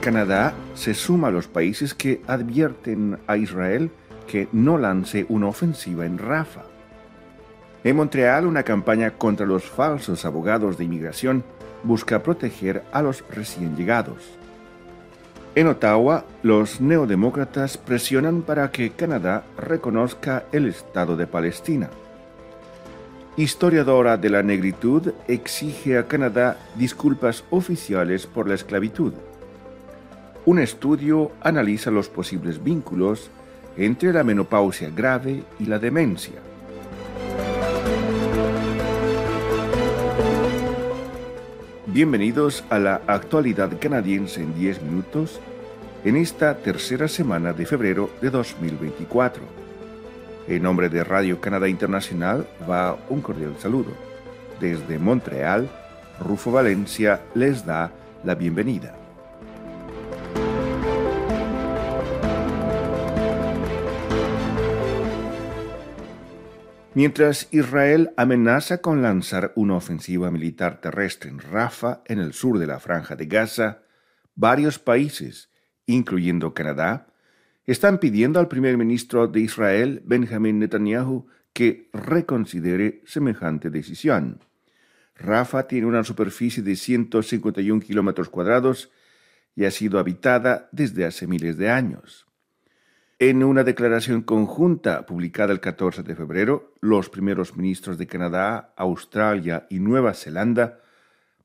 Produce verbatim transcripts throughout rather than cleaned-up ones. Canadá se suma a los países que advierten a Israel que no lance una ofensiva en Rafah. En Montreal, una campaña contra los falsos abogados de inmigración busca proteger a los recién llegados. En Ottawa, los neodemócratas presionan para que Canadá reconozca el Estado de Palestina. Historiadora de la negritud exige a Canadá disculpas oficiales por la esclavitud. Un estudio analiza los posibles vínculos entre la menopausia grave y la demencia. Bienvenidos a la actualidad canadiense en diez minutos en esta tercera semana de febrero de dos mil veinticuatro. En nombre de Radio Canadá Internacional va un cordial saludo. Desde Montreal, Rufo Valencia les da la bienvenida. Mientras Israel amenaza con lanzar una ofensiva militar terrestre en Rafah, en el sur de la Franja de Gaza, varios países, incluyendo Canadá, están pidiendo al primer ministro de Israel, Benjamin Netanyahu, que reconsidere semejante decisión. Rafah tiene una superficie de ciento cincuenta y un kilómetros cuadrados y ha sido habitada desde hace miles de años. En una declaración conjunta publicada el catorce de febrero, los primeros ministros de Canadá, Australia y Nueva Zelanda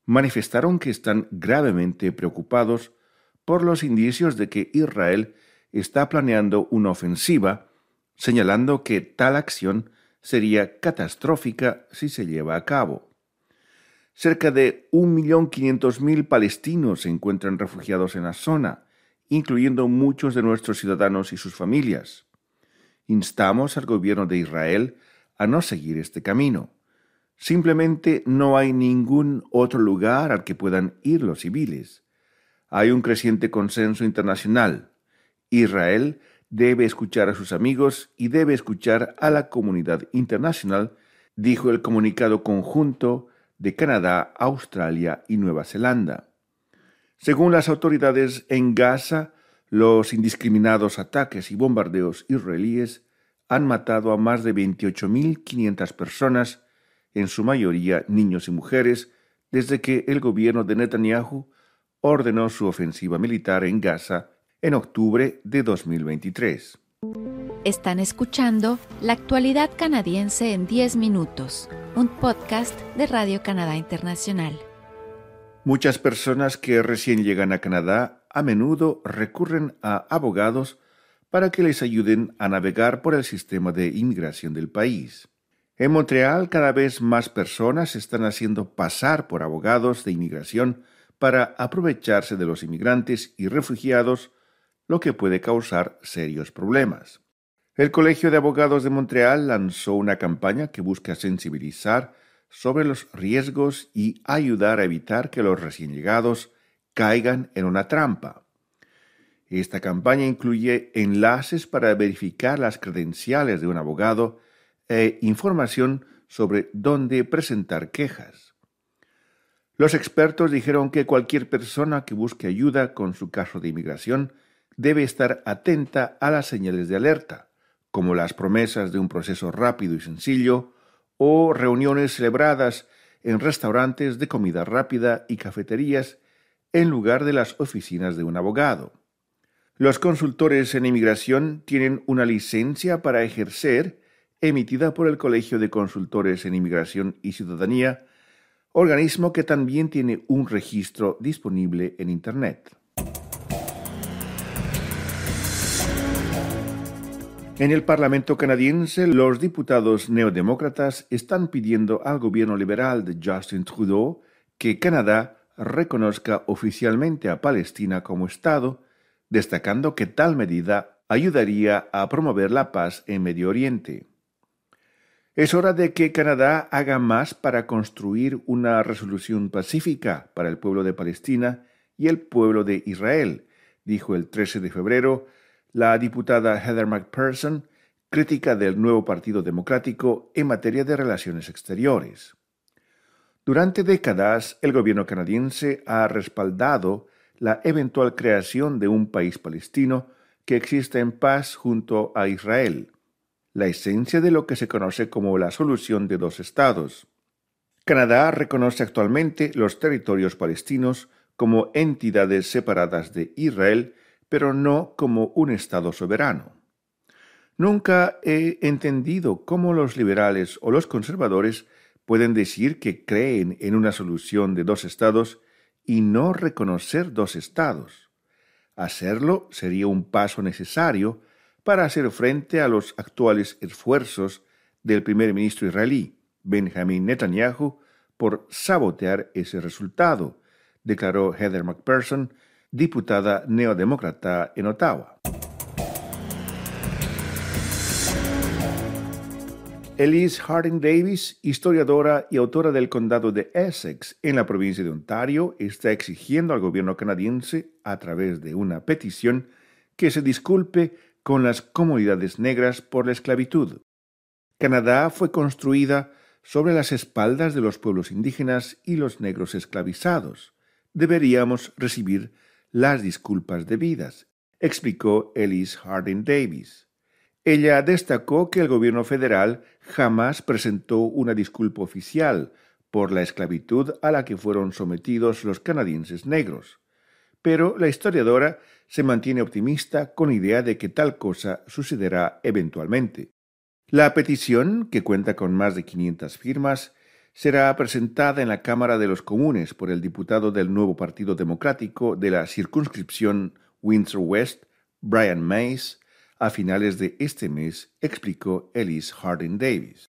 manifestaron que están gravemente preocupados por los indicios de que Israel está planeando una ofensiva, señalando que tal acción sería catastrófica si se lleva a cabo. Cerca de un millón quinientos mil palestinos se encuentran refugiados en la zona, incluyendo muchos de nuestros ciudadanos y sus familias. Instamos al gobierno de Israel a no seguir este camino. Simplemente no hay ningún otro lugar al que puedan ir los civiles. Hay un creciente consenso internacional. Israel debe escuchar a sus amigos y debe escuchar a la comunidad internacional, dijo el comunicado conjunto de Canadá, Australia y Nueva Zelanda. Según las autoridades en Gaza, los indiscriminados ataques y bombardeos israelíes han matado a más de veintiocho mil quinientas personas, en su mayoría niños y mujeres, desde que el gobierno de Netanyahu ordenó su ofensiva militar en Gaza en octubre de dos mil veintitrés. Están escuchando La Actualidad Canadiense en diez minutos, un podcast de Radio Canadá Internacional. Muchas personas que recién llegan a Canadá a menudo recurren a abogados para que les ayuden a navegar por el sistema de inmigración del país. En Montreal, cada vez más personas se están haciendo pasar por abogados de inmigración para aprovecharse de los inmigrantes y refugiados, lo que puede causar serios problemas. El Colegio de Abogados de Montreal lanzó una campaña que busca sensibilizar sobre los riesgos y ayudar a evitar que los recién llegados caigan en una trampa. Esta campaña incluye enlaces para verificar las credenciales de un abogado e información sobre dónde presentar quejas. Los expertos dijeron que cualquier persona que busque ayuda con su caso de inmigración debe estar atenta a las señales de alerta, como las promesas de un proceso rápido y sencillo, o reuniones celebradas en restaurantes de comida rápida y cafeterías en lugar de las oficinas de un abogado. Los consultores en inmigración tienen una licencia para ejercer emitida por el Colegio de Consultores en Inmigración y Ciudadanía, organismo que también tiene un registro disponible en Internet. En el Parlamento canadiense, los diputados neodemócratas están pidiendo al gobierno liberal de Justin Trudeau que Canadá reconozca oficialmente a Palestina como Estado, destacando que tal medida ayudaría a promover la paz en Medio Oriente. Es hora de que Canadá haga más para construir una resolución pacífica para el pueblo de Palestina y el pueblo de Israel, dijo el trece de febrero la diputada Heather McPherson, crítica del nuevo Partido Democrático en materia de relaciones exteriores. Durante décadas, el gobierno canadiense ha respaldado la eventual creación de un país palestino que exista en paz junto a Israel, la esencia de lo que se conoce como la solución de dos estados. Canadá reconoce actualmente los territorios palestinos como entidades separadas de Israel, pero no como un estado soberano. Nunca he entendido cómo los liberales o los conservadores pueden decir que creen en una solución de dos estados y no reconocer dos estados. Hacerlo sería un paso necesario para hacer frente a los actuales esfuerzos del primer ministro israelí, Benjamin Netanyahu, por sabotear ese resultado, declaró Heather McPherson, diputada neodemócrata en Ottawa. Elise Harding-Davis, historiadora y autora del condado de Essex en la provincia de Ontario, está exigiendo al gobierno canadiense, a través de una petición, que se disculpe con las comunidades negras por la esclavitud. Canadá fue construida sobre las espaldas de los pueblos indígenas y los negros esclavizados. Deberíamos recibir las disculpas debidas, explicó Elise Harding-Davis. Ella destacó que el gobierno federal jamás presentó una disculpa oficial por la esclavitud a la que fueron sometidos los canadienses negros, pero la historiadora se mantiene optimista con idea de que tal cosa sucederá eventualmente. La petición, que cuenta con más de quinientas firmas, será presentada en la Cámara de los Comunes por el diputado del nuevo Partido Democrático de la circunscripción Windsor West, Brian Mays, a finales de este mes, explicó Elise Harding-Davis.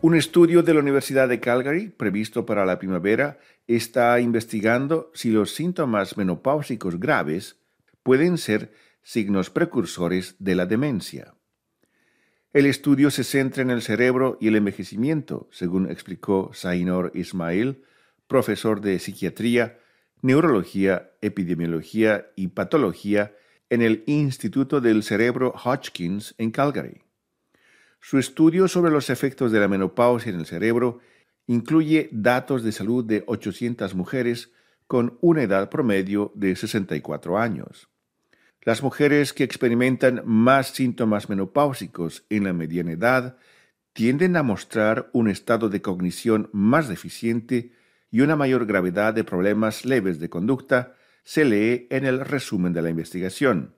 Un estudio de la Universidad de Calgary, previsto para la primavera, está investigando si los síntomas menopáusicos graves pueden ser signos precursores de la demencia. El estudio se centra en el cerebro y el envejecimiento, según explicó Zainor Ismail, profesor de psiquiatría, neurología, epidemiología y patología en el Instituto del Cerebro Hotchkiss en Calgary. Su estudio sobre los efectos de la menopausia en el cerebro incluye datos de salud de ochocientas mujeres con una edad promedio de sesenta y cuatro años. Las mujeres que experimentan más síntomas menopáusicos en la mediana edad tienden a mostrar un estado de cognición más deficiente y una mayor gravedad de problemas leves de conducta, se lee en el resumen de la investigación.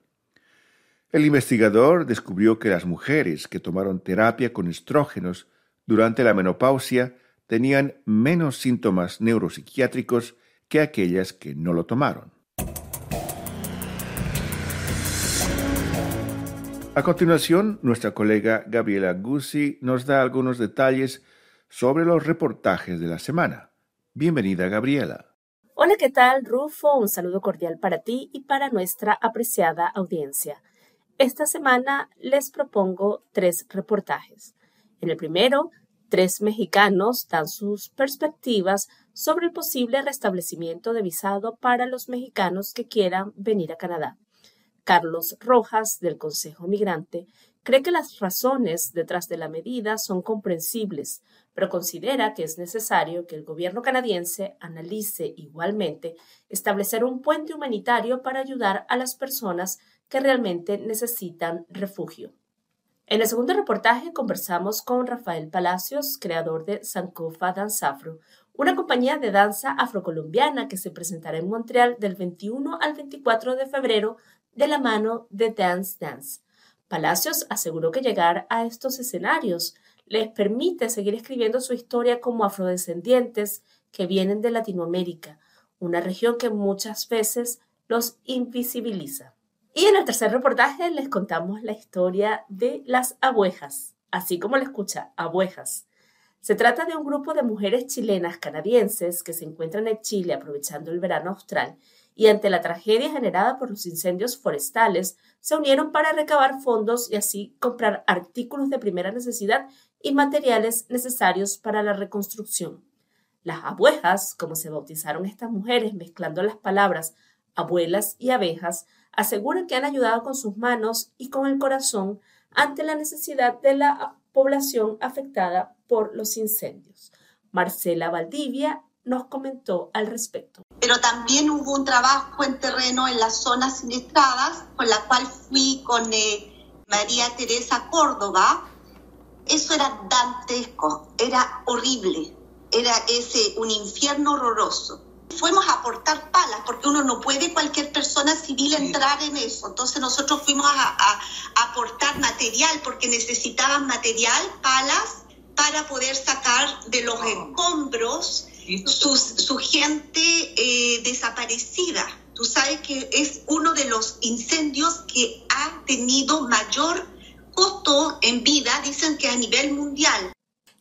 El investigador descubrió que las mujeres que tomaron terapia con estrógenos durante la menopausia tenían menos síntomas neuropsiquiátricos que aquellas que no lo tomaron. A continuación, nuestra colega Gabriela Guzzi nos da algunos detalles sobre los reportajes de la semana. Bienvenida, Gabriela. Hola, ¿qué tal, Rufo? Un saludo cordial para ti y para nuestra apreciada audiencia. Esta semana les propongo tres reportajes. En el primero, tres mexicanos dan sus perspectivas sobre el posible restablecimiento de visado para los mexicanos que quieran venir a Canadá. Carlos Rojas, del Consejo Migrante, cree que las razones detrás de la medida son comprensibles, pero considera que es necesario que el gobierno canadiense analice igualmente establecer un puente humanitario para ayudar a las personas que realmente necesitan refugio. En el segundo reportaje conversamos con Rafael Palacios, creador de Sankofa Danzafro, una compañía de danza afrocolombiana que se presentará en Montreal del veintiuno al veinticuatro de febrero de la mano de Dance Dance. Palacios aseguró que llegar a estos escenarios les permite seguir escribiendo su historia como afrodescendientes que vienen de Latinoamérica, una región que muchas veces los invisibiliza. Y en el tercer reportaje les contamos la historia de las abuejas, así como la escucha, abuejas. Se trata de un grupo de mujeres chilenas canadienses que se encuentran en Chile aprovechando el verano austral y ante la tragedia generada por los incendios forestales, se unieron para recabar fondos y así comprar artículos de primera necesidad y materiales necesarios para la reconstrucción. Las abuejas, como se bautizaron estas mujeres mezclando las palabras abuelas y abejas, aseguran que han ayudado con sus manos y con el corazón ante la necesidad de la población afectada por los incendios. Marcela Valdivia nos comentó al respecto. Pero también hubo un trabajo en terreno en las zonas siniestradas, con la cual fui con eh, María Teresa Córdoba. Eso era dantesco, era horrible, era ese un infierno horroroso. Fuimos a aportar palas, porque uno no puede, cualquier persona civil, entrar en eso. Entonces nosotros fuimos a aportar material, porque necesitaban material, palas, para poder sacar de los escombros Su, su gente eh, desaparecida. Tú sabes que es uno de los incendios que ha tenido mayor costo en vida, dicen que a nivel mundial.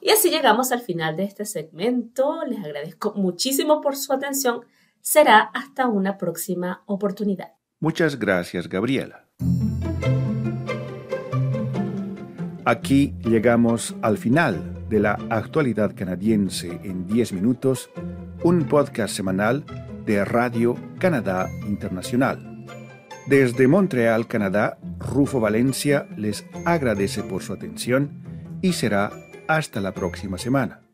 Y así llegamos al final de este segmento. Les agradezco muchísimo por su atención. Será hasta una próxima oportunidad. Muchas gracias, Gabriela. Aquí llegamos al final de la actualidad canadiense en diez minutos, un podcast semanal de Radio Canadá Internacional. Desde Montreal, Canadá, Rufo Valencia les agradece por su atención y será hasta la próxima semana.